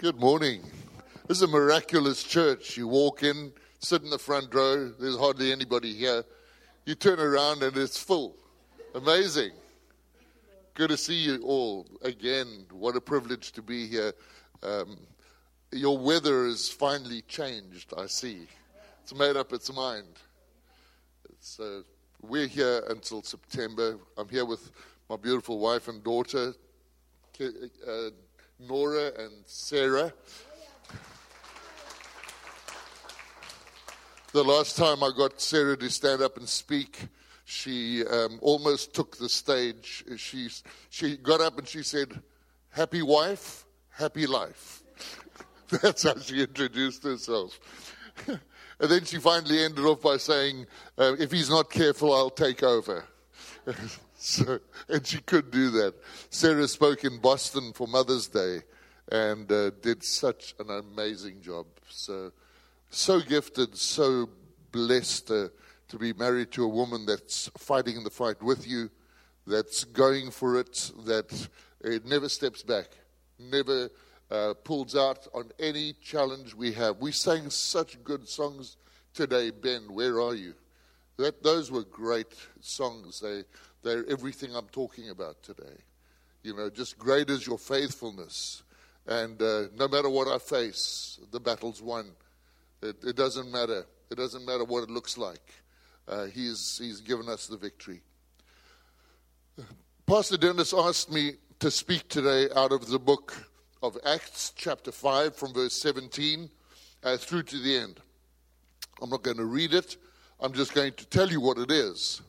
Good morning. This is a miraculous church. You walk in, sit in the front row, there's hardly anybody here. You turn around and it's full. Amazing. Good to see you all again. What a privilege to be here. Your weather has finally changed, I see. It's made up its mind. So we're here until September. I'm here with my beautiful wife and daughter, Nora and Sarah. The last time I got Sarah to stand up and speak, she almost took the stage. She got up and she said, "Happy wife, happy life." That's how she introduced herself. And then she finally ended off by saying, "If he's not careful, I'll take over." So, and she could do that. Sarah spoke in Boston for Mother's Day and did such an amazing job. So gifted, so blessed to be married to a woman that's fighting the fight with you, that's going for it, that never steps back, never pulls out on any challenge we have. We sang such good songs today, Ben, Where Are You? Those were great songs. They're everything I'm talking about today. You know, just great is your faithfulness. And no matter what I face, the battle's won. It doesn't matter. It doesn't matter what it looks like. He's given us the victory. Pastor Dennis asked me to speak today out of the book of Acts, chapter 5, from verse 17 through to the end. I'm not going to read it. I'm just going to tell you what it is.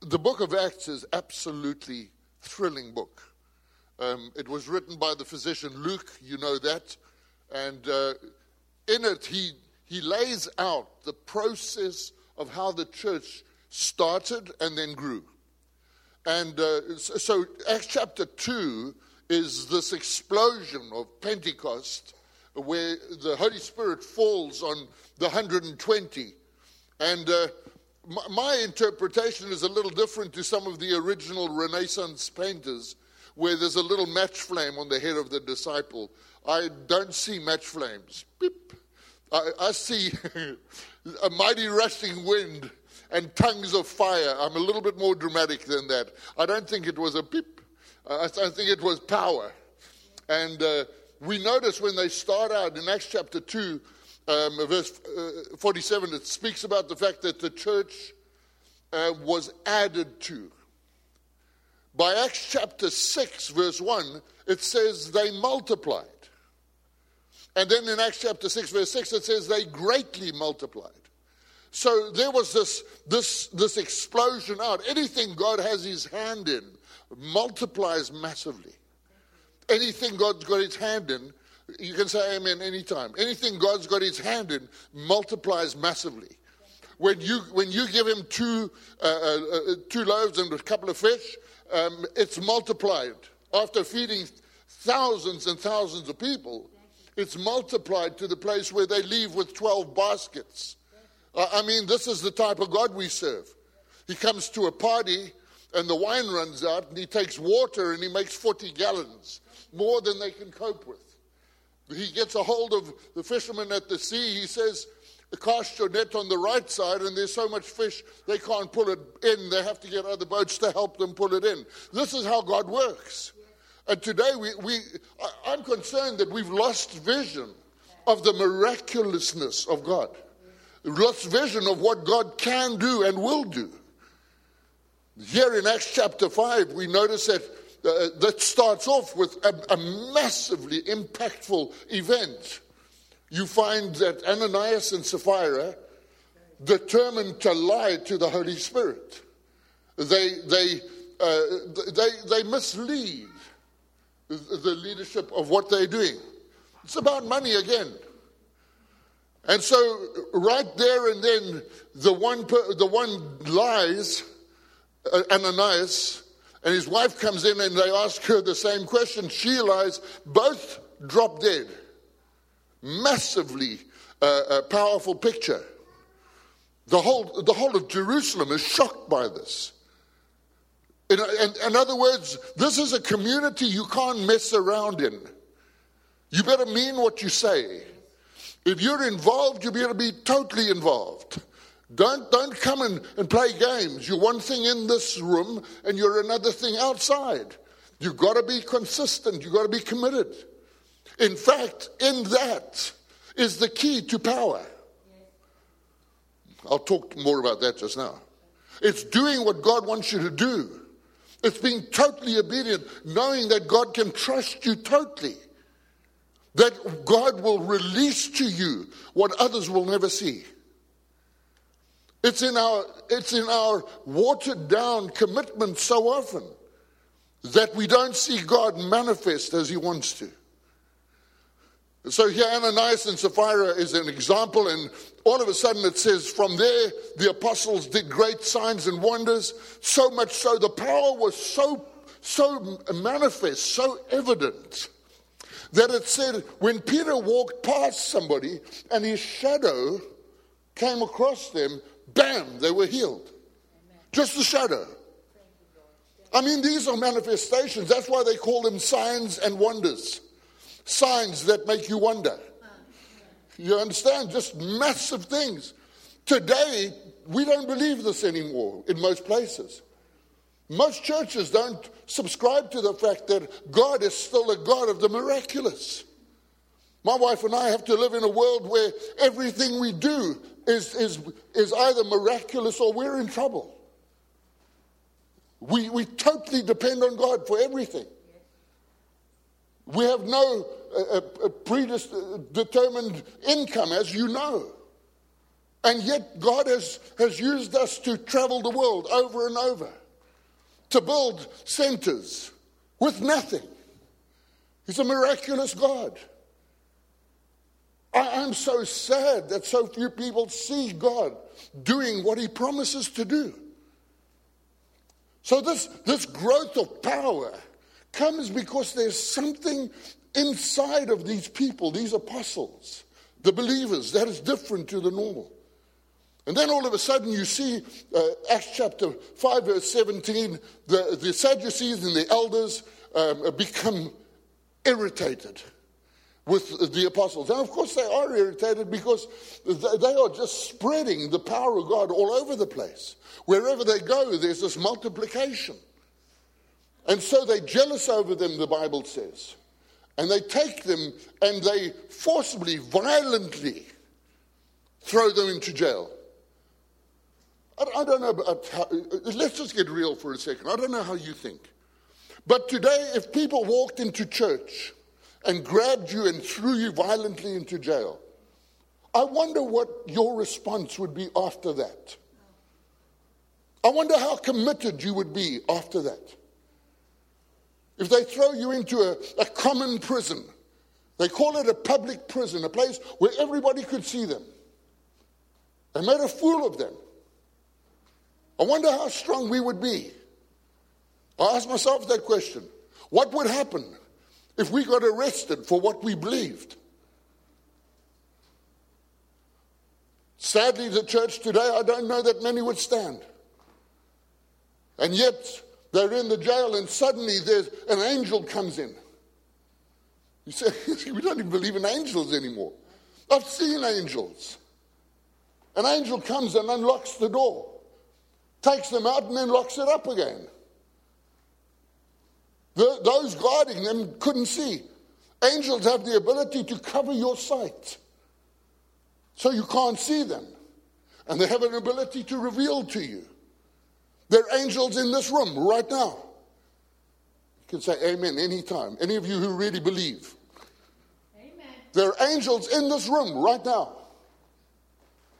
The book of Acts is absolutely thrilling book. It was written by the physician Luke, you know that, and in it he lays out the process of how the church started and then grew. And so Acts chapter 2 is this explosion of Pentecost where the Holy Spirit falls on the 120, and my interpretation is a little different to some of the original Renaissance painters, where there's a little match flame on the head of the disciple. I don't see match flames. Beep. I see a mighty rushing wind and tongues of fire. I'm a little bit more dramatic than that. I don't think it was a beep. I think it was power. And we notice when they start out in Acts chapter 2, verse 47, it speaks about the fact that the church was added to. By Acts chapter 6, verse 1, it says they multiplied. And then in Acts chapter 6, verse 6, it says they greatly multiplied. So there was this explosion out. Anything God has his hand in multiplies massively. Anything God's got his hand in, you can say amen anytime. Anything God's got his hand in multiplies massively. When you give him two loaves and a couple of fish, it's multiplied. After feeding thousands and thousands of people, it's multiplied to the place where they leave with 12 baskets. I mean, this is the type of God we serve. He comes to a party and the wine runs out and he takes water and he makes 40 gallons, more than they can cope with. He gets a hold of the fishermen at the sea. He says, "Cast your net on the right side," and there's so much fish they can't pull it in. They have to get other boats to help them pull it in. This is how God works. And today I'm concerned that we've lost vision of the miraculousness of God. We've lost vision of what God can do and will do. Here in Acts chapter 5, we notice that that starts off with a massively impactful event. You find that Ananias and Sapphira determined to lie to the Holy Spirit. They mislead the leadership of what they're doing. It's about money again. And so right there and then, the one lies, Ananias. And his wife comes in and they ask her the same question. She lies. Both drop dead. Massively a powerful picture. The whole of Jerusalem is shocked by this. In other words, this is a community you can't mess around in. You better mean what you say. If you're involved, you better be totally involved. Don't come and play games. You're one thing in this room and you're another thing outside. You've got to be consistent. You've got to be committed. In fact, in that is the key to power. I'll talk more about that just now. It's doing what God wants you to do. It's being totally obedient, knowing that God can trust you totally. That God will release to you what others will never see. It's in our watered-down commitment so often that we don't see God manifest as he wants to. So here Ananias and Sapphira is an example, and all of a sudden it says, from there the apostles did great signs and wonders, so much so the power was so manifest, so evident, that it said when Peter walked past somebody and his shadow came across them, bam, they were healed. Amen. Just the shadow. I mean, these are manifestations. That's why they call them signs and wonders. Signs that make you wonder. You understand? Just massive things. Today, we don't believe this anymore in most places. Most churches don't subscribe to the fact that God is still a God of the miraculous. My wife and I have to live in a world where everything we do is either miraculous or we're in trouble. We totally depend on God for everything. We have no predetermined income, as you know. And yet God has used us to travel the world over and over, to build centers with nothing. He's a miraculous God. I'm so sad that so few people see God doing what he promises to do. So this growth of power comes because there's something inside of these people, these apostles, the believers, that is different to the normal. And then all of a sudden you see Acts chapter 5 verse 17, the Sadducees and the elders become irritated with the apostles. And of course they are irritated because they are just spreading the power of God all over the place. Wherever they go, there's this multiplication. And so they're jealous over them, the Bible says. And they take them and they forcibly, violently throw them into jail. I don't know about how, let's just get real for a second. I don't know how you think. But today, if people walked into church and grabbed you and threw you violently into jail, I wonder what your response would be after that. I wonder how committed you would be after that. If they throw you into a common prison, they call it a public prison, a place where everybody could see them. They made a fool of them. I wonder how strong we would be. I asked myself that question. What would happen if we got arrested for what we believed? Sadly, the church today, I don't know that many would stand. And yet, they're in the jail and suddenly there's an angel comes in. You say, we don't even believe in angels anymore. I've seen angels. An angel comes and unlocks the door, takes them out and then locks it up again. Those guarding them couldn't see. Angels have the ability to cover your sight so you can't see them. And they have an ability to reveal to you. There are angels in this room right now. You can say amen anytime. Any of you who really believe. Amen. There are angels in this room right now.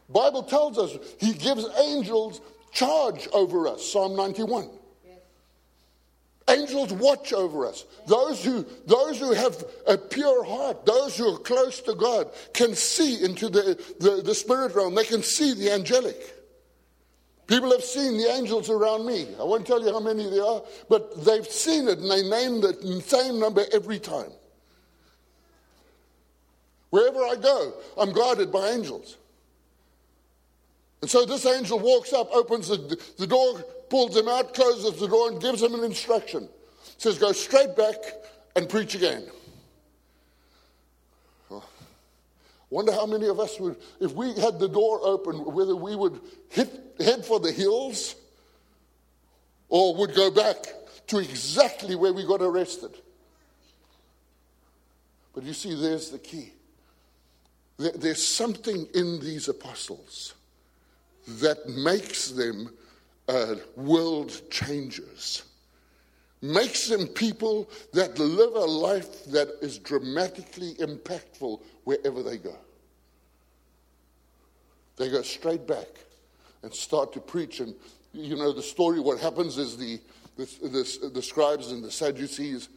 The Bible tells us he gives angels charge over us, Psalm 91. Yes. Angels watch over us. Yes. Those who have a pure heart, those who are close to God, can see into the spirit realm. They can see the angelic. People have seen the angels around me. I won't tell you how many there are, but they've seen it and they name the same number every time. Wherever I go, I'm guarded by angels. And so this angel walks up, opens the door, pulls him out, closes the door, and gives him an instruction. Says, go straight back and preach again. Wonder how many of us would, if we had the door open, whether we would head for the hills or would go back to exactly where we got arrested. But you see, there's the key. There's something in these apostles that makes them world changers, makes them people that live a life that is dramatically impactful wherever they go. They go straight back and start to preach. And, you know, the story, what happens is the scribes and the Sadducees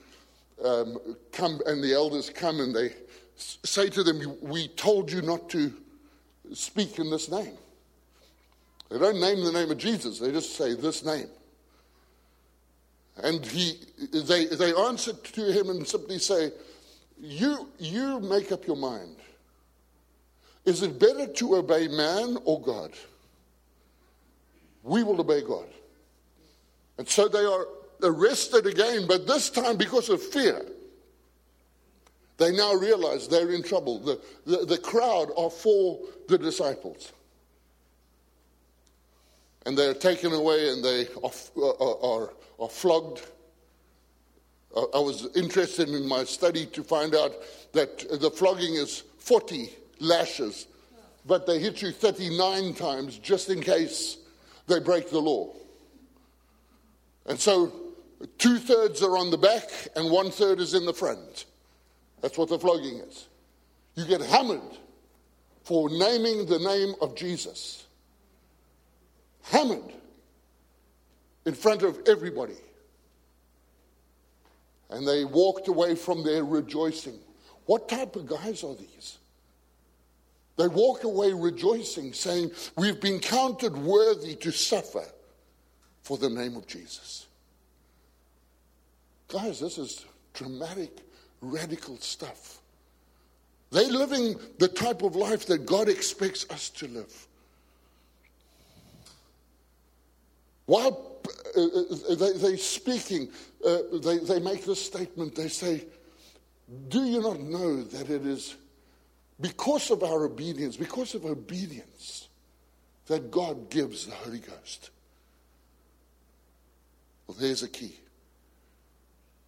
come, and the elders come, and they say to them, we told you not to speak in this name. They don't name the name of Jesus. They just say this name. And they answer to him and simply say, you make up your mind. Is it better to obey man or God? We will obey God. And so they are arrested again, but this time because of fear. They now realize they're in trouble. The crowd are for the disciples. And they're taken away and they are flogged. I was interested in my study to find out that the flogging is 40 lashes, but they hit you 39 times just in case they break the law. And so 2/3 are on the back and 1/3 is in the front. That's what the flogging is. You get hammered for naming the name of Jesus. Hammered in front of everybody. And they walked away from there rejoicing. What type of guys are these? They walk away rejoicing, saying, we've been counted worthy to suffer for the name of Jesus. Guys, this is dramatic, radical stuff. They're living the type of life that God expects us to live. While they're speaking, they make this statement. They say, do you not know that it is because of our obedience, that God gives the Holy Ghost? Well, there's a key.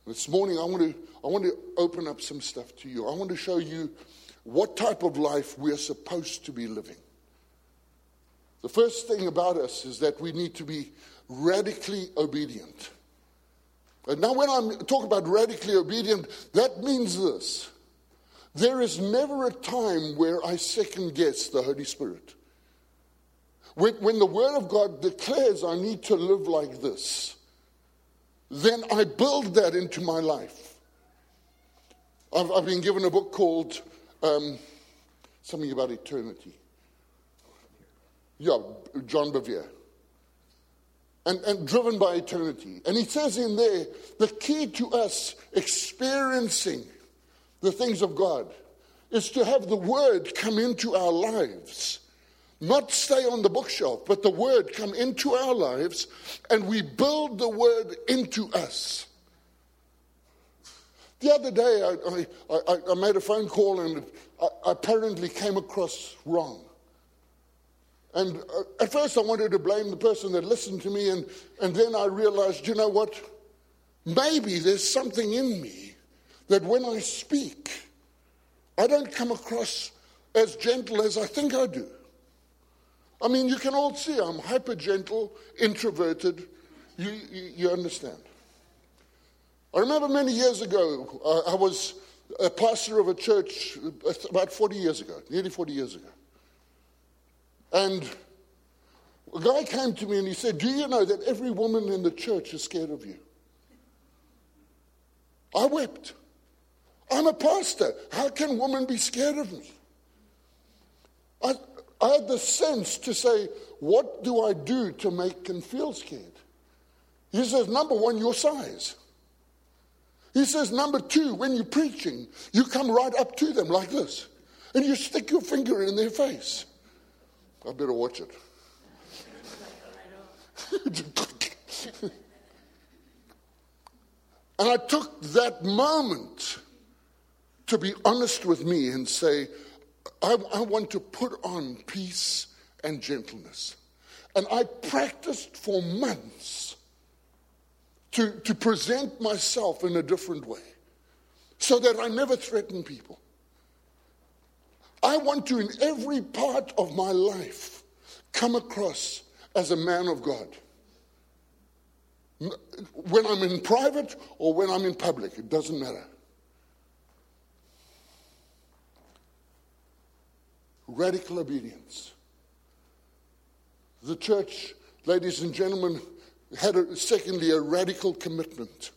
This morning, I want to open up some stuff to you. I want to show you what type of life we are supposed to be living. The first thing about us is that we need to be radically obedient. And now when I talk about radically obedient, that means this. There is never a time where I second guess the Holy Spirit. When the Word of God declares I need to live like this, then I build that into my life. I've been given a book called something about eternity. Yeah, John Bevere. And Driven by Eternity. And he says in there, the key to us experiencing the things of God is to have the Word come into our lives. Not stay on the bookshelf, but the Word come into our lives, and we build the Word into us. The other day, I made a phone call, and I apparently came across wrong. And at first I wanted to blame the person that listened to me, and then I realized, you know what? Maybe there's something in me that when I speak, I don't come across as gentle as I think I do. I mean, you can all see I'm hyper-gentle, introverted. You understand. I remember many years ago, I was a pastor of a church about 40 years ago, nearly 40 years ago. And a guy came to me and he said, do you know that every woman in the church is scared of you? I wept. I'm a pastor. How can women be scared of me? I had the sense to say, what do I do to make them feel scared? He says, number one, your size. He says, number two, when you're preaching, you come right up to them like this. And you stick your finger in their face. I better watch it. And I took that moment to be honest with me and say, I want to put on peace and gentleness. And I practiced for months to present myself in a different way so that I never threaten people. I want to, in every part of my life, come across as a man of God. When I'm in private or when I'm in public, it doesn't matter. Radical obedience. The church, ladies and gentlemen, had, secondly, a radical commitment.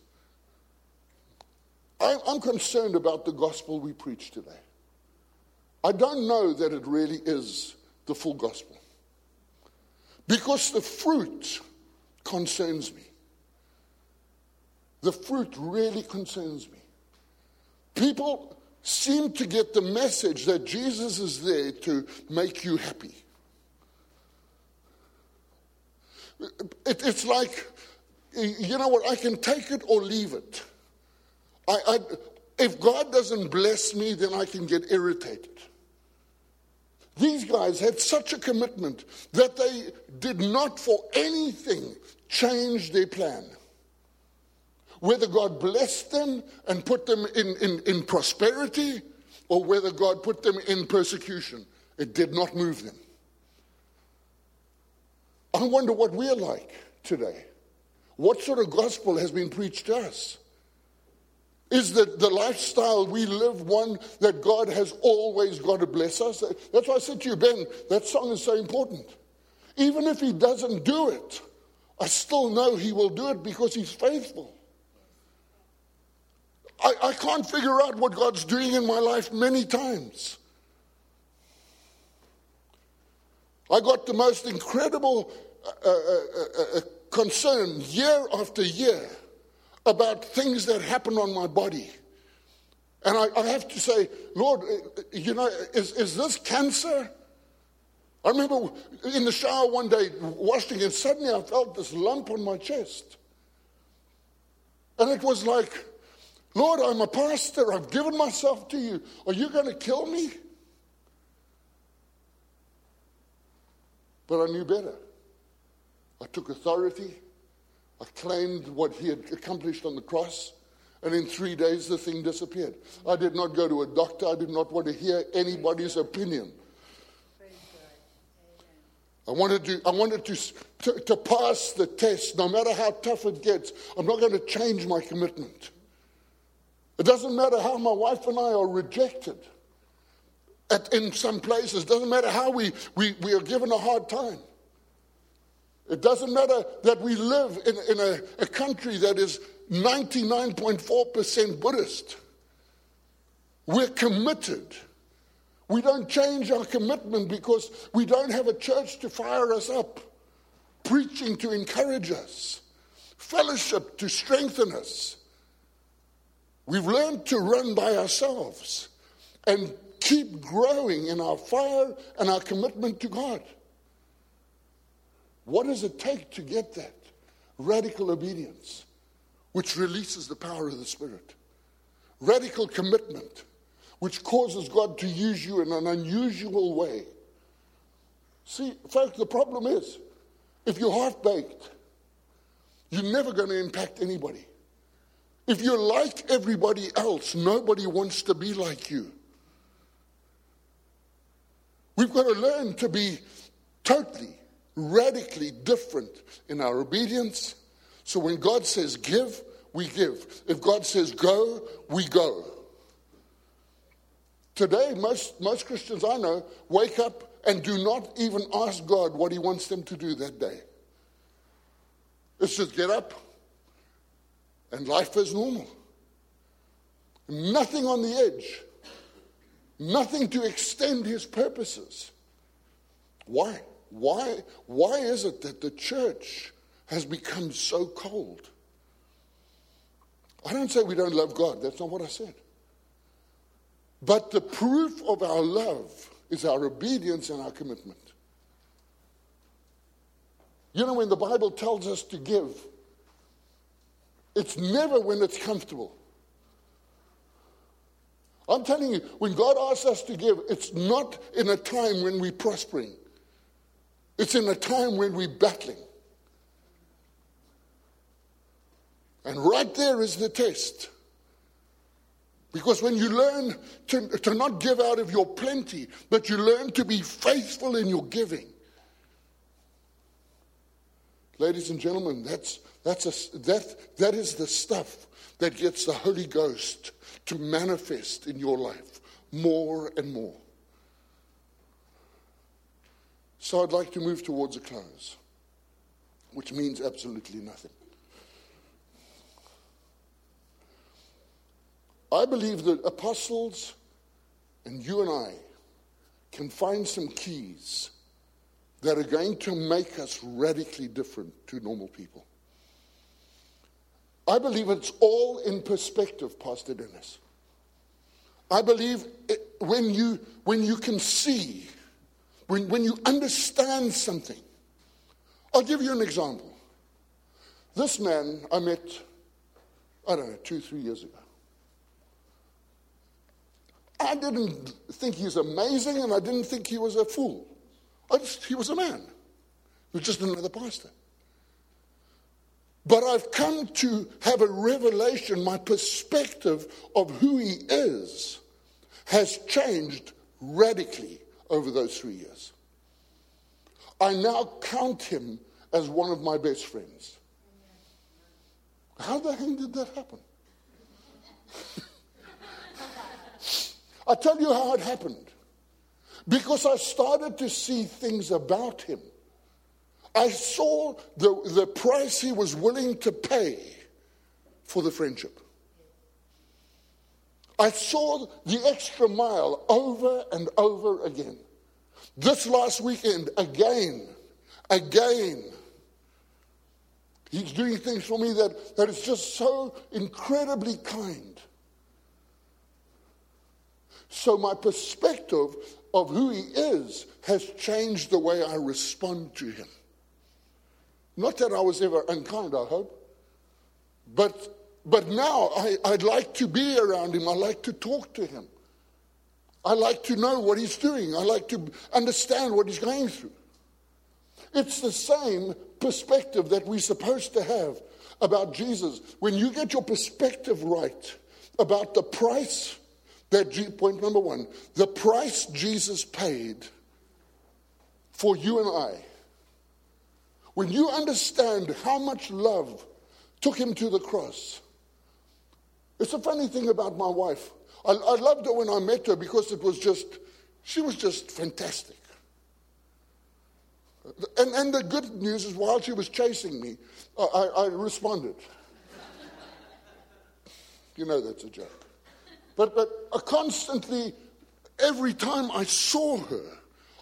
I'm concerned about the gospel we preach today. I don't know that it really is the full gospel, because the fruit concerns me. The fruit really concerns me. People seem to get the message that Jesus is there to make you happy. It's like, you know what, I can take it or leave it. If God doesn't bless me, then I can get irritated. These guys had such a commitment that they did not for anything change their plan. Whether God blessed them and put them in prosperity, or whether God put them in persecution, it did not move them. I wonder what we're like today. What sort of gospel has been preached to us? Is the lifestyle we live one that God has always got to bless us? That's why I said to you, Ben, that song is so important. Even if he doesn't do it, I still know he will do it because he's faithful. I can't figure out what God's doing in my life many times. I got the most incredible concern year after year about things that happen on my body. And I have to say, Lord, you know, is this cancer? I remember in the shower one day, washing, and suddenly I felt this lump on my chest. And it was like, Lord, I'm a pastor. I've given myself to you. Are you going to kill me? But I knew better. I took authority. I claimed what he had accomplished on the cross. And in 3 days, the thing disappeared. I did not go to a doctor. I did not want to hear anybody's opinion. I wanted to pass the test, no matter how tough it gets. I'm not going to change my commitment. It doesn't matter how my wife and I are rejected in some places. It doesn't matter how we are given a hard time. It doesn't matter that we live in a country that is 99.4% Buddhist. We're committed. We don't change our commitment because we don't have a church to fire us up, preaching to encourage us, fellowship to strengthen us. We've learned to run by ourselves and keep growing in our fire and our commitment to God. What does it take to get that? Radical obedience, which releases the power of the Spirit. Radical commitment, which causes God to use you in an unusual way. See, folks, the problem is, if you're half-baked, you're never going to impact anybody. If you're like everybody else, nobody wants to be like you. We've got to learn to be totally, radically different in our obedience. So when God says give, we give. If God says go, we go. Today, most Christians I know wake up and do not even ask God what he wants them to do that day. It's just get up. And life is normal. Nothing on the edge. Nothing to extend his purposes. Why? Why is it that the church has become so cold? I don't say we don't love God. That's not what I said. But the proof of our love is our obedience and our commitment. You know, when the Bible tells us to give, it's never when it's comfortable. I'm telling you, when God asks us to give, it's not in a time when we're prospering. It's in a time when we're battling. And right there is the test. Because when you learn to not give out of your plenty, but you learn to be faithful in your giving. Ladies and gentlemen, that is the stuff that gets the Holy Ghost to manifest in your life more and more. So I'd like to move towards a close, which means absolutely nothing. I believe that apostles and you and I can find some keys that are going to make us radically different to normal people. I believe it's all in perspective, Pastor Dennis. I believe when you can see, when you understand something. I'll give you an example. This man I met, 2-3 years ago. I didn't think he was amazing, and I didn't think he was a fool. He was a man. He was just another pastor. But I've come to have a revelation. My perspective of who he is has changed radically over those 3 years. I now count him as one of my best friends. How the hell did that happen? I tell you how it happened. Because I started to see things about him. I saw the price he was willing to pay for the friendship. I saw the extra mile over and over again. This last weekend, again. He's doing things for me that is just so incredibly kind. So my perspective of who he is has changed the way I respond to him. Not that I was ever unkind, I hope. But now I'd like to be around him. I like to talk to him. I like to know what he's doing. I like to understand what he's going through. It's the same perspective that we're supposed to have about Jesus. When you get your perspective right about the price point number one, the price Jesus paid for you and I. When you understand how much love took him to the cross. It's a funny thing about my wife. I loved her when I met her because she was just fantastic. And the good news is while she was chasing me, I responded. You know that's a joke. But constantly, every time I saw her,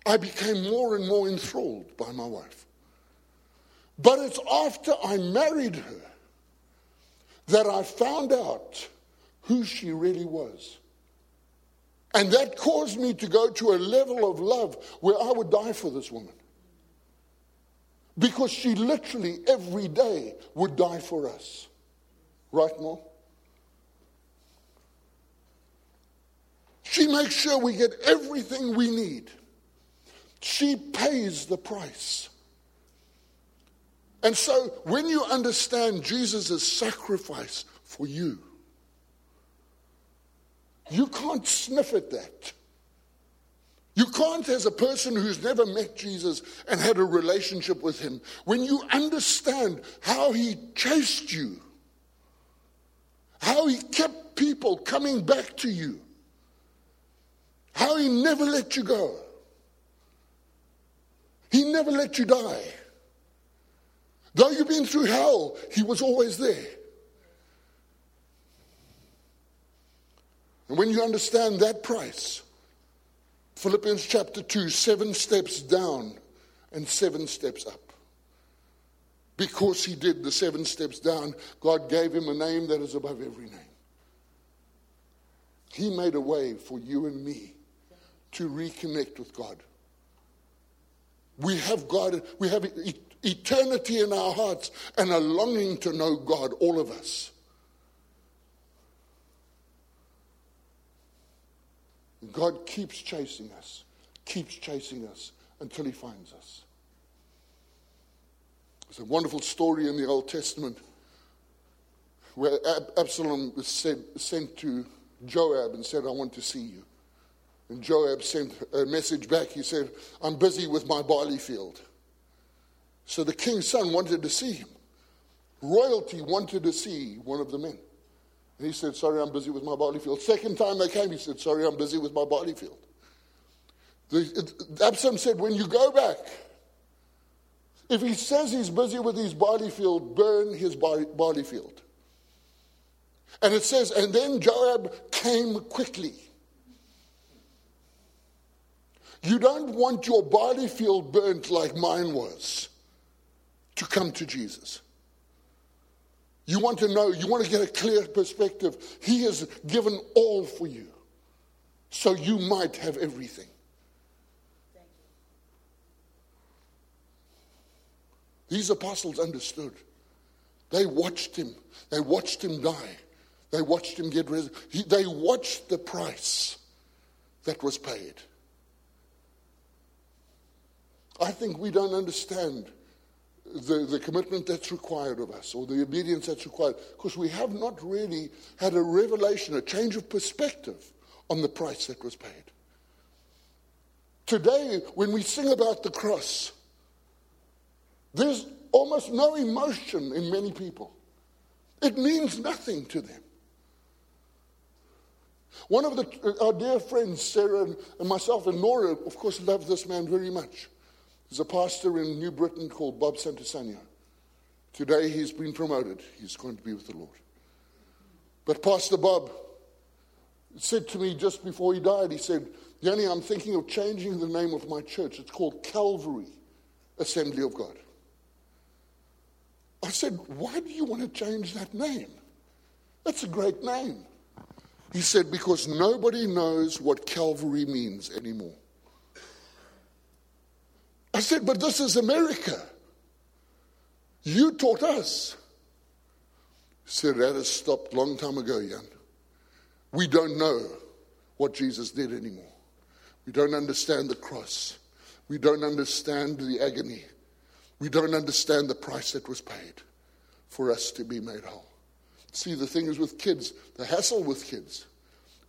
I became more and more enthralled by my wife. But it's after I married her that I found out who she really was. And that caused me to go to a level of love where I would die for this woman. Because she literally every day would die for us. Right, Mom? She makes sure we get everything we need. She pays the price. And so when you understand Jesus' sacrifice for you, you can't sniff at that. You can't, as a person who's never met Jesus and had a relationship with him, when you understand how he chased you, how he kept people coming back to you, how he never let you go. He never let you die. Though you've been through hell, he was always there. And when you understand that price, Philippians chapter 2, 7 steps down and 7 steps up. Because he did the 7 steps down, God gave him a name that is above every name. He made a way for you and me to reconnect with God. We have eternity in our hearts and a longing to know God, all of us. And God keeps chasing us until he finds us. There's a wonderful story in the Old Testament where Absalom was sent to Joab and said, I want to see you. And Joab sent a message back. He said, I'm busy with my barley field. So the king's son wanted to see him. Royalty wanted to see one of the men. And he said, sorry, I'm busy with my barley field. Second time they came, he said, sorry, I'm busy with my barley field. Absalom said, when you go back, if he says he's busy with his barley field, burn his barley field. And it says, and then Joab came quickly. You don't want your barley field burnt like mine was to come to Jesus. You want to know, you want to get a clear perspective. He has given all for you, so you might have everything. Thank you. These apostles understood. They watched him. They watched him die. They watched him get resurrected. They watched the price that was paid. I think we don't understand the commitment that's required of us, or the obedience that's required, because we have not really had a revelation, a change of perspective on the price that was paid. Today, when we sing about the cross, there's almost no emotion in many people. It means nothing to them. One of our dear friends, Sarah and myself and Nora, of course, love this man very much. There's a pastor in New Britain called Bob Santasania. Today he's been promoted. He's going to be with the Lord. But Pastor Bob said to me just before he died, he said, Yanni, I'm thinking of changing the name of my church. It's called Calvary Assembly of God. I said, why do you want to change that name? That's a great name. He said, because nobody knows what Calvary means anymore. I said, but this is America. You taught us. He said, that has stopped a long time ago, Jan. We don't know what Jesus did anymore. We don't understand the cross. We don't understand the agony. We don't understand the price that was paid for us to be made whole. See, the thing is with kids, the hassle with kids,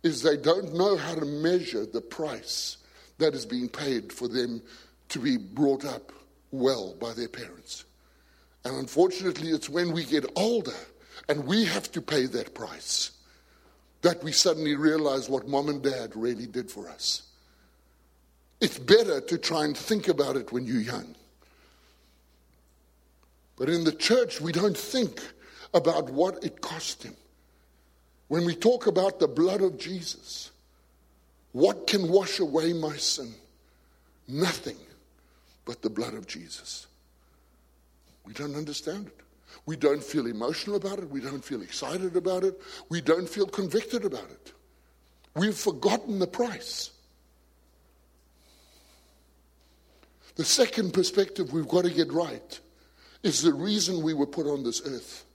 is they don't know how to measure the price that is being paid for them to be brought up well by their parents. And unfortunately, it's when we get older and we have to pay that price that we suddenly realize what mom and dad really did for us. It's better to try and think about it when you're young. But in the church, we don't think about what it cost him. When we talk about the blood of Jesus, what can wash away my sin? Nothing but the blood of Jesus. We don't understand it. We don't feel emotional about it. We don't feel excited about it. We don't feel convicted about it. We've forgotten the price. The second perspective we've got to get right is the reason we were put on this earth.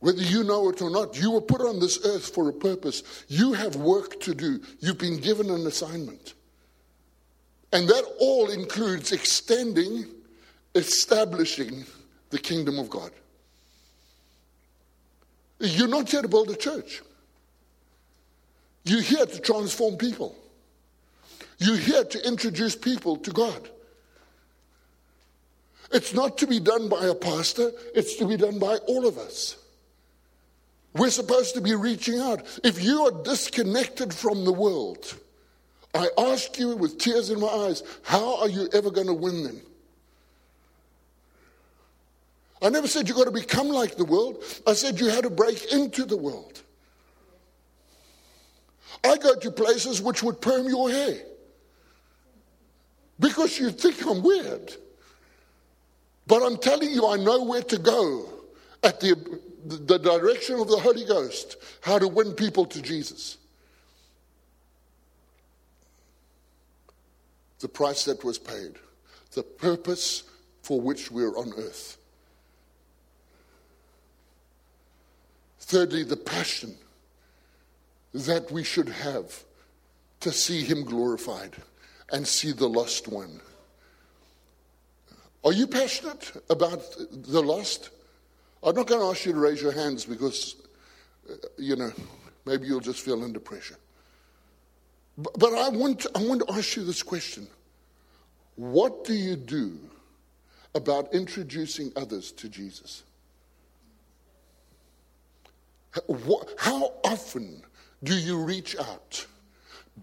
Whether you know it or not, you were put on this earth for a purpose. You have work to do. You've been given an assignment. And that all includes extending, establishing the kingdom of God. You're not here to build a church. You're here to transform people. You're here to introduce people to God. It's not to be done by a pastor. It's to be done by all of us. We're supposed to be reaching out. If you are disconnected from the world, I ask you with tears in my eyes, how are you ever going to win them? I never said you've got to become like the world. I said you had to break into the world. I go to places which would perm your hair because you think I'm weird. But I'm telling you, I know where to go at the direction of the Holy Ghost, how to win people to Jesus. The price that was paid, the purpose for which we're on earth. Thirdly, the passion that we should have to see him glorified and see the lost one. Are you passionate about the lost? I'm not going to ask you to raise your hands because, maybe you'll just feel under pressure. But I want to ask you this question. What do you do about introducing others to Jesus? How often do you reach out,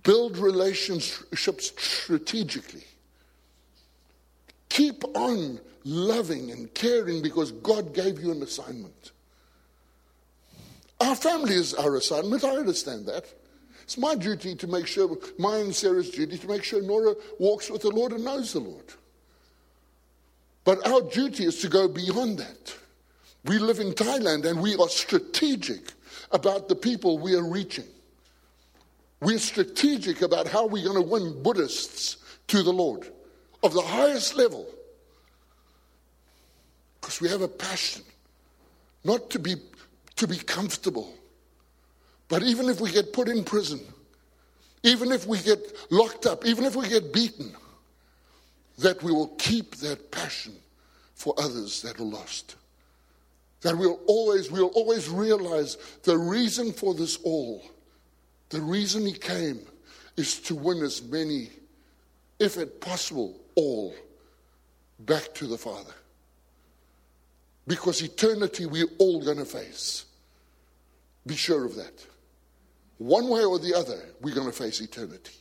build relationships strategically? Keep on loving and caring because God gave you an assignment. Our family is our assignment. I understand that. It's my duty to make sure, my and Sarah's duty to make sure Nora walks with the Lord and knows the Lord. But our duty is to go beyond that. We live in Thailand and we are strategic about the people we are reaching. We're strategic about how we're going to win Buddhists to the Lord. Of the highest level. Because we have a passion. Not to be comfortable. But even if we get put in prison. Even if we get locked up. Even if we get beaten. That we will keep that passion for others that are lost. That we'll always realize the reason for this all. The reason he came is to win as many, if it possible, all back to the Father. Because eternity we're all going to face. Be sure of that. One way or the other, we're going to face eternity.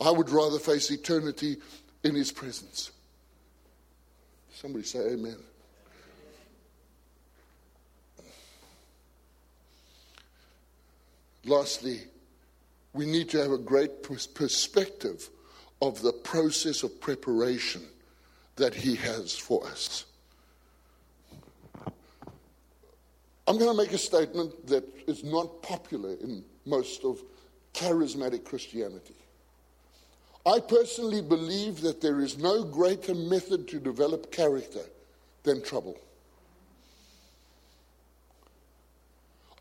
I would rather face eternity in his presence. Somebody say amen. Lastly, we need to have a great perspective of the process of preparation that he has for us. I'm going to make a statement that is not popular in most of charismatic Christianity. I personally believe that there is no greater method to develop character than trouble.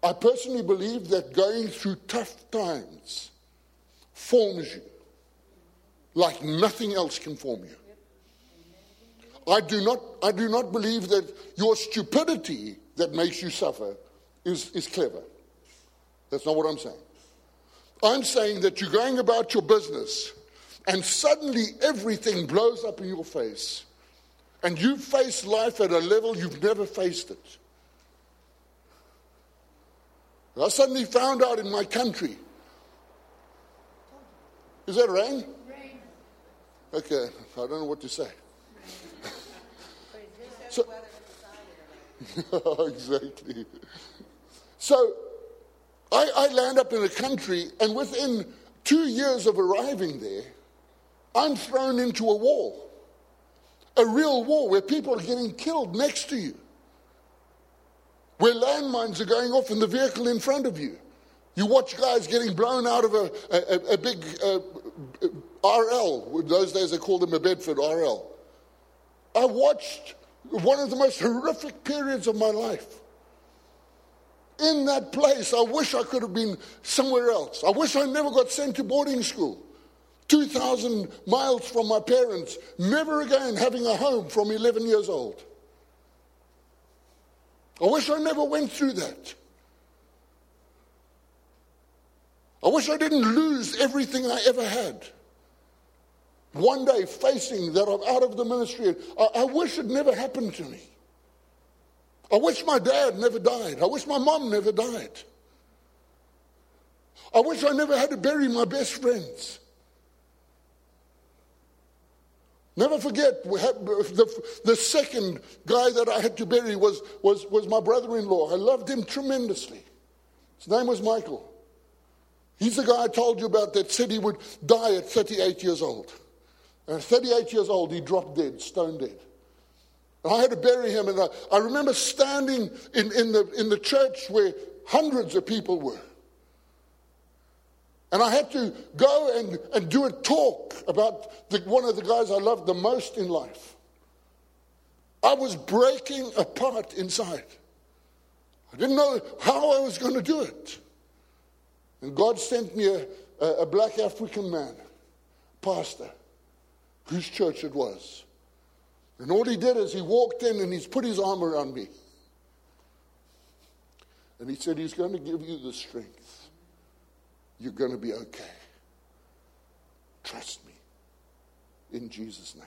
I personally believe that going through tough times forms you like nothing else can form you. I do not believe that your stupidity that makes you suffer is clever. That's not what I'm saying. I'm saying that you're going about your business and suddenly everything blows up in your face and you face life at a level you've never faced it. I suddenly found out in my country. Is that rain? Rain. Okay, I don't know what to say. So, exactly. So, I land up in a country, and within 2 years of arriving there, I'm thrown into a war. A real war where people are getting killed next to you. Where landmines are going off in the vehicle in front of you. You watch guys getting blown out of a big RL. Those days they called them a Bedford RL. I watched one of the most horrific periods of my life. In that place, I wish I could have been somewhere else. I wish I never got sent to boarding school. 2,000 miles from my parents, never again having a home from 11 years old. I wish I never went through that. I wish I didn't lose everything I ever had. One day facing that I'm out of the ministry. I wish it never happened to me. I wish my dad never died. I wish my mom never died. I wish I never had to bury my best friends. Never forget, the second guy that I had to bury was my brother-in-law. I loved him tremendously. His name was Michael. He's the guy I told you about that said he would die at 38 years old. And at 38 years old, he dropped dead, stone dead. And I had to bury him. And I remember standing in the church where hundreds of people were. And I had to go and do a talk about one of the guys I loved the most in life. I was breaking apart inside. I didn't know how I was going to do it. And God sent me a black African man, pastor, whose church it was. And all he did is he walked in and he's put his arm around me. And he said, he's going to give you the strength. You're going to be okay. Trust me. In Jesus' name.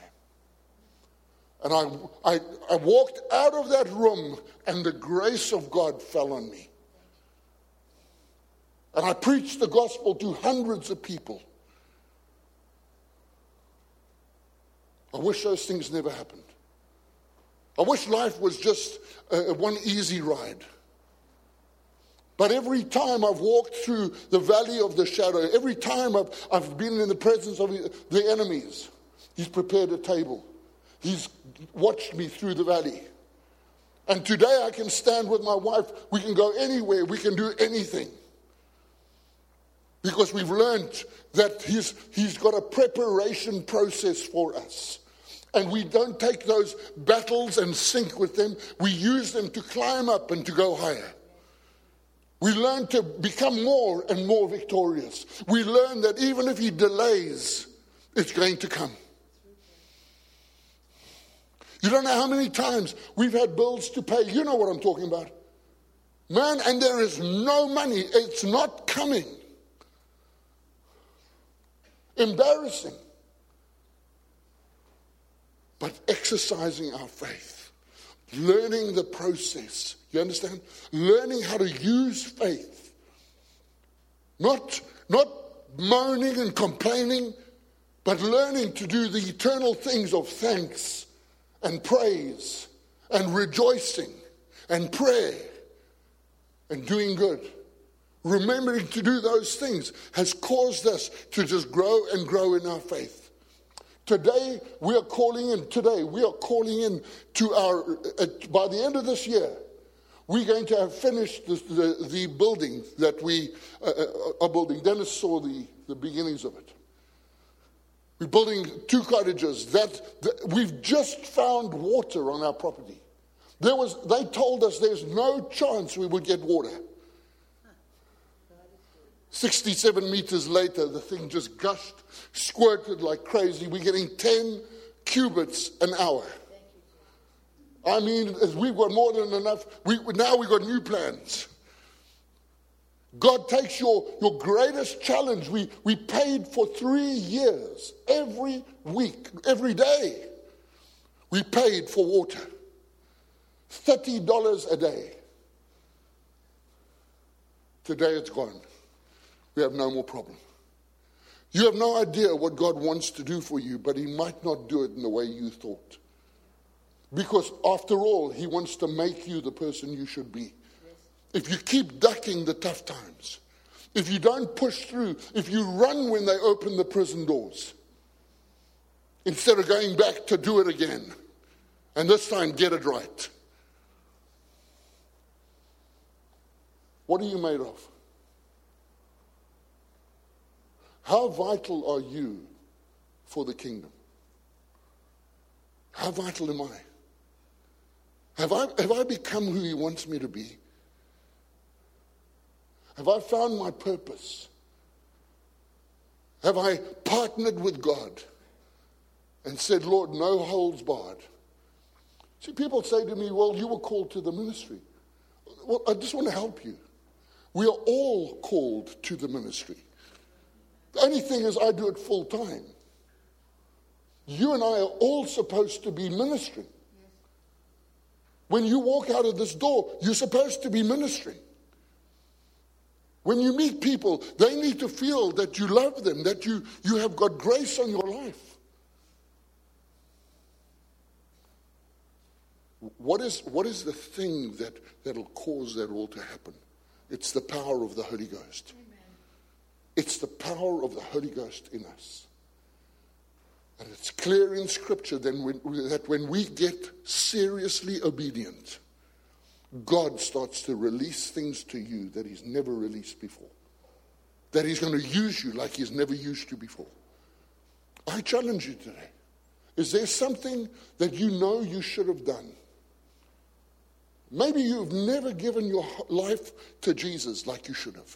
And I walked out of that room and the grace of God fell on me. And I preached the gospel to hundreds of people. I wish those things never happened. I wish life was just one easy ride. But every time I've walked through the valley of the shadow, every time I've been in the presence of the enemies, he's prepared a table. He's watched me through the valley. And today I can stand with my wife. We can go anywhere. We can do anything. Because we've learned that he's got a preparation process for us. And we don't take those battles and sink with them. We use them to climb up and to go higher. We learn to become more and more victorious. We learn that even if he delays, it's going to come. You don't know how many times we've had bills to pay. You know what I'm talking about. Man, and there is no money. It's not coming. Embarrassing. But exercising our faith. Learning the process. You understand? Learning how to use faith. Not moaning and complaining, but learning to do the eternal things of thanks and praise and rejoicing and prayer and doing good. Remembering to do those things has caused us to just grow and grow in our faith. Today we are calling in. Today we are calling in to our. By the end of this year, we're going to have finished the building that we are building. Dennis saw the beginnings of it. We're building 2 cottages. That we've just found water on our property. They told us there's no chance we would get water. 67 meters later, the thing just gushed, squirted like crazy. We're getting 10 cubits an hour. I mean, we've got more than enough. Now we've got new plans. God takes your greatest challenge. We paid for 3 years, every week, every day. We paid for water. $30 a day. Today it's gone. We have no more problem. You have no idea what God wants to do for you, but he might not do it in the way you thought. Because after all, he wants to make you the person you should be. If you keep ducking the tough times, if you don't push through, if you run when they open the prison doors, instead of going back to do it again, and this time get it right. What are you made of? How vital are you for the kingdom? How vital am I? Have I become who he wants me to be? Have I found my purpose? Have I partnered with God and said, Lord, no holds barred? See, people say to me, well, you were called to the ministry. Well, I just want to help you. We are all called to the ministry. The only thing is I do it full time. You and I are all supposed to be ministering. When you walk out of this door, you're supposed to be ministering. When you meet people, they need to feel that you love them, that you have got grace on your life. What is the thing that'll cause that all to happen? It's the power of the Holy Ghost. Amen. It's the power of the Holy Ghost in us. And it's clear in Scripture that when we get seriously obedient, God starts to release things to you that he's never released before. That he's going to use you like he's never used you before. I challenge you today. Is there something that you know you should have done? Maybe you've never given your life to Jesus like you should have.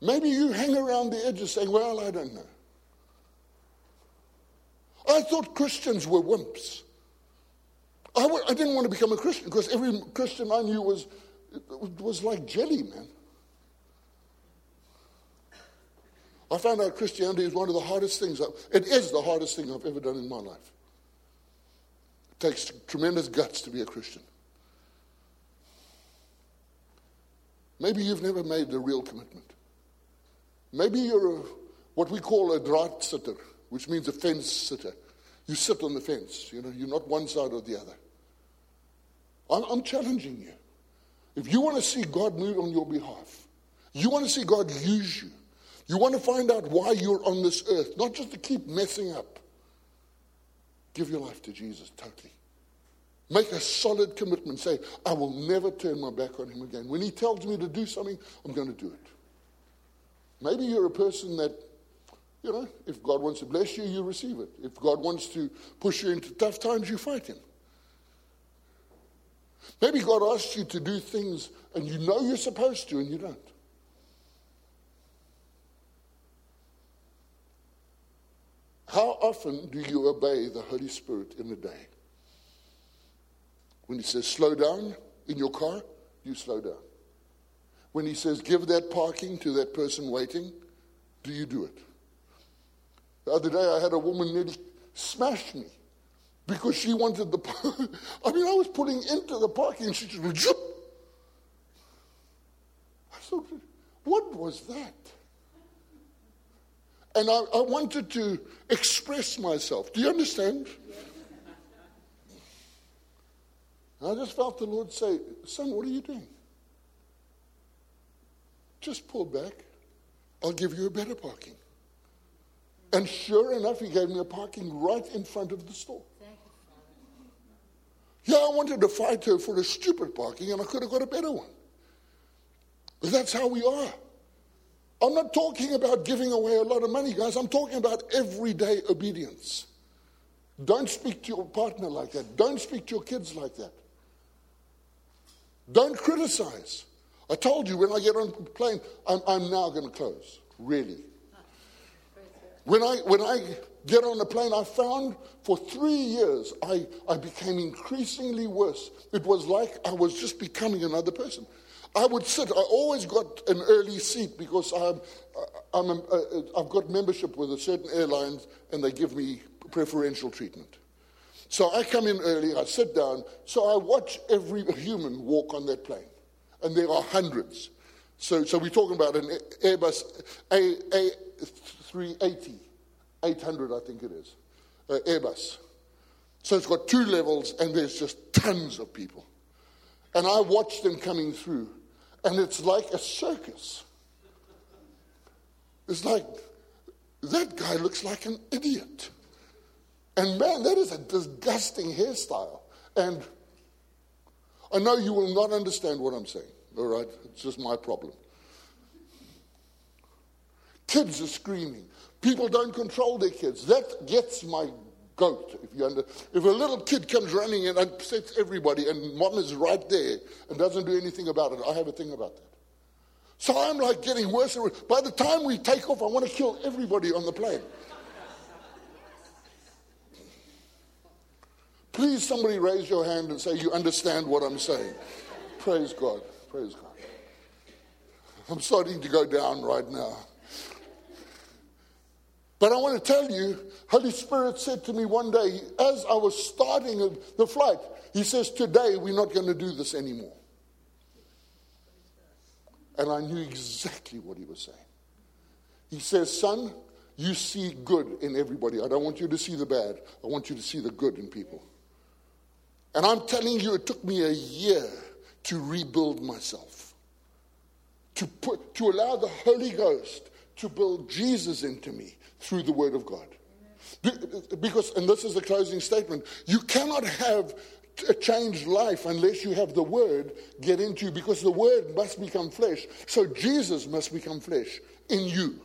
Maybe you hang around the edges saying, well, I don't know. I thought Christians were wimps. I didn't want to become a Christian because every Christian I knew was like jelly, man. I found out Christianity is one of the hardest things. It is the hardest thing I've ever done in my life. It takes tremendous guts to be a Christian. Maybe you've never made a real commitment. Maybe you're what we call a draadsitter, which means a fence sitter. You sit on the fence. You know, you're not one side or the other. I'm challenging you. If you want to see God move on your behalf, you want to see God use you, you want to find out why you're on this earth, not just to keep messing up. Give your life to Jesus totally. Make a solid commitment. Say, I will never turn my back on him again. When he tells me to do something, I'm going to do it. Maybe you're a person that, you know, if God wants to bless you, you receive it. If God wants to push you into tough times, you fight him. Maybe God asks you to do things and you know you're supposed to and you don't. How often do you obey the Holy Spirit in a day? When he says slow down in your car, you slow down. When he says give that parking to that person waiting, do you do it? The other day I had a woman nearly smash me because she wanted the I was pulling into the parking and she just went, zoop. I thought, what was that? And I wanted to express myself. Do you understand? And I just felt the Lord say, son, what are you doing? Just pull back. I'll give you a better parking. And sure enough, he gave me a parking right in front of the store. Yeah, I wanted to fight her for a stupid parking, and I could have got a better one. But that's how we are. I'm not talking about giving away a lot of money, guys. I'm talking about everyday obedience. Don't speak to your partner like that. Don't speak to your kids like that. Don't criticize. I told you when I get on the plane, I'm now going to close. Really. When I get on the plane, I found for 3 years I became increasingly worse. It was like I was just becoming another person. I would sit. I always got an early seat because I've got membership with a certain airline and they give me preferential treatment. So I come in early, I sit down, so I watch every human walk on that plane. And there are hundreds. So we're talking about an Airbus A380, 800 I think it is, Airbus. So it's got two levels and there's just tons of people. And I watch them coming through. And it's like a circus. It's like, that guy looks like an idiot. And man, that is a disgusting hairstyle. And I know you will not understand what I'm saying, all right? It's just my problem. Kids are screaming. People don't control their kids. That gets my goat. If a little kid comes running and upsets everybody and mom is right there and doesn't do anything about it, I have a thing about that. So I'm like getting worse and worse. By the time we take off, I want to kill everybody on the plane. Please somebody raise your hand and say you understand what I'm saying. Praise God. Praise God. I'm starting to go down right now. But I want to tell you, Holy Spirit said to me one day, as I was starting the flight, he says, today we're not going to do this anymore. And I knew exactly what he was saying. He says, son, you see good in everybody. I don't want you to see the bad. I want you to see the good in people. And I'm telling you, it took me a year to rebuild myself, to allow the Holy Ghost to build Jesus into me through the Word of God. Because, and this is the closing statement, you cannot have a changed life unless you have the Word get into you, because the Word must become flesh. So Jesus must become flesh in you.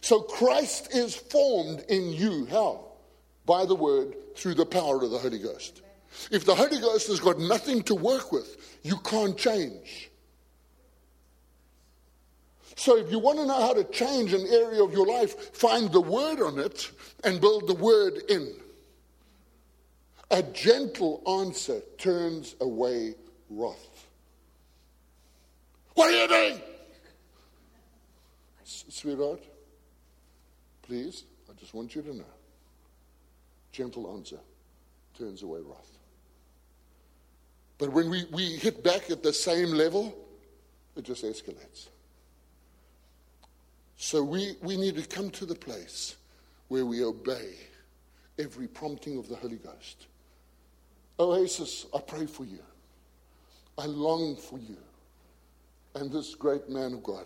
So Christ is formed in you. How? By the Word, through the power of the Holy Ghost. If the Holy Ghost has got nothing to work with, you can't change. So if you want to know how to change an area of your life, find the word on it and build the word in. A gentle answer turns away wrath. What are you doing? Sweetheart, please, I just want you to know. Gentle answer turns away wrath. But when we hit back at the same level, it just escalates. So we need to come to the place where we obey every prompting of the Holy Ghost. Oasis, I pray for you. I long for you and this great man of God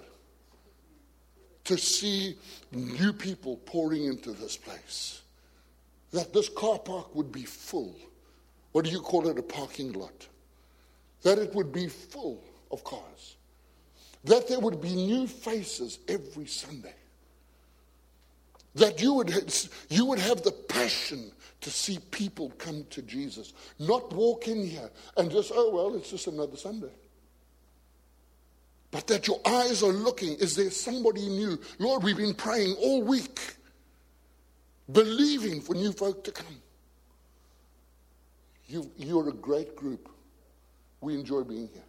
to see new people pouring into this place. That this car park would be full. What do you call it? A parking lot. That it would be full of cars. That there would be new faces every Sunday. That you would have the passion to see people come to Jesus. Not walk in here and just, oh, well, it's just another Sunday. But that your eyes are looking. Is there somebody new? Lord, we've been praying all week, believing for new folk to come. You're a great group. We enjoy being here.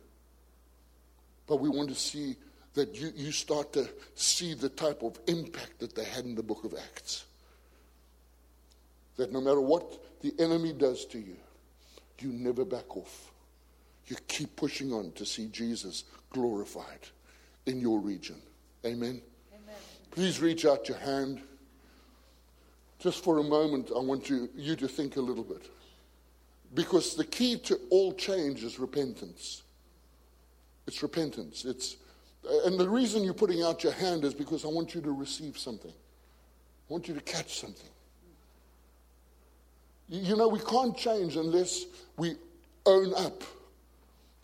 But we want to see that you start to see the type of impact that they had in the book of Acts. That no matter what the enemy does to you, you never back off. You keep pushing on to see Jesus glorified in your region. Amen? Amen. Please reach out your hand. Just for a moment, I want you to think a little bit. Because the key to all change is repentance. It's repentance. And the reason you're putting out your hand is because I want you to receive something. I want you to catch something. You know, we can't change unless we own up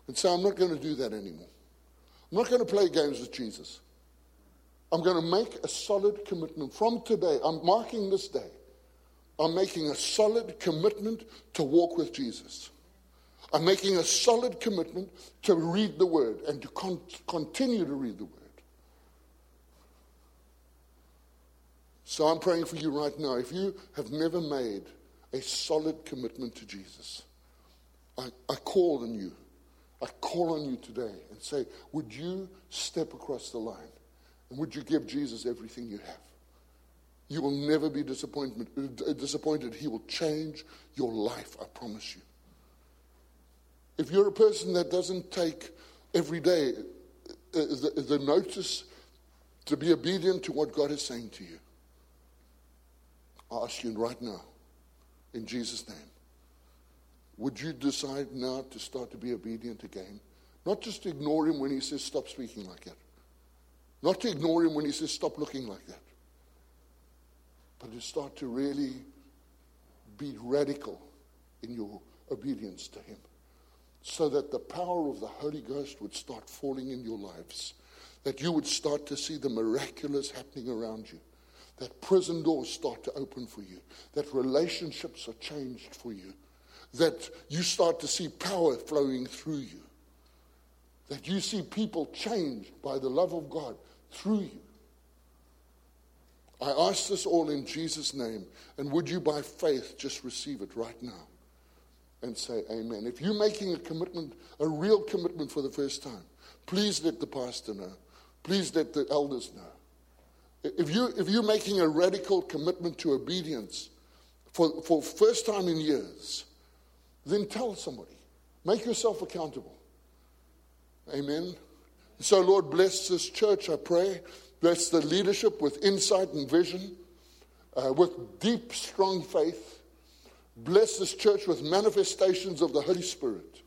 and say, I'm not going to do that anymore. I'm not going to play games with Jesus. I'm going to make a solid commitment. From today, I'm marking this day. I'm making a solid commitment to walk with Jesus. I'm making a solid commitment to read the Word and to continue to read the Word. So I'm praying for you right now. If you have never made a solid commitment to Jesus, I call on you today and say, would you step across the line? And would you give Jesus everything you have? You will never be disappointed. He will change your life, I promise you. If you're a person that doesn't take every day the notice to be obedient to what God is saying to you, I ask you right now, in Jesus' name, would you decide now to start to be obedient again? Not just to ignore him when he says, stop speaking like that. Not to ignore him when he says, stop looking like that. But to start to really be radical in your obedience to him. So that the power of the Holy Ghost would start falling in your lives. That you would start to see the miraculous happening around you. That prison doors start to open for you. That relationships are changed for you. That you start to see power flowing through you. That you see people changed by the love of God through you. I ask this all in Jesus' name. And would you by faith just receive it right now and say amen. If you're making a commitment, a real commitment for the first time, please let the pastor know. Please let the elders know. If you're making a radical commitment to obedience for first time in years, then tell somebody. Make yourself accountable. Amen. So, Lord, bless this church, I pray. Bless the leadership with insight and vision, with deep, strong faith. Bless this church with manifestations of the Holy Spirit.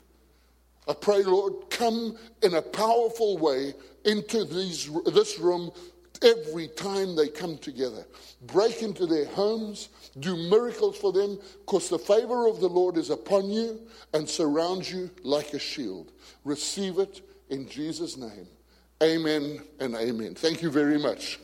I pray, Lord, come in a powerful way into this room every time they come together. Break into their homes. Do miracles for them, because the favor of the Lord is upon you and surrounds you like a shield. Receive it in Jesus' name. Amen and amen. Thank you very much.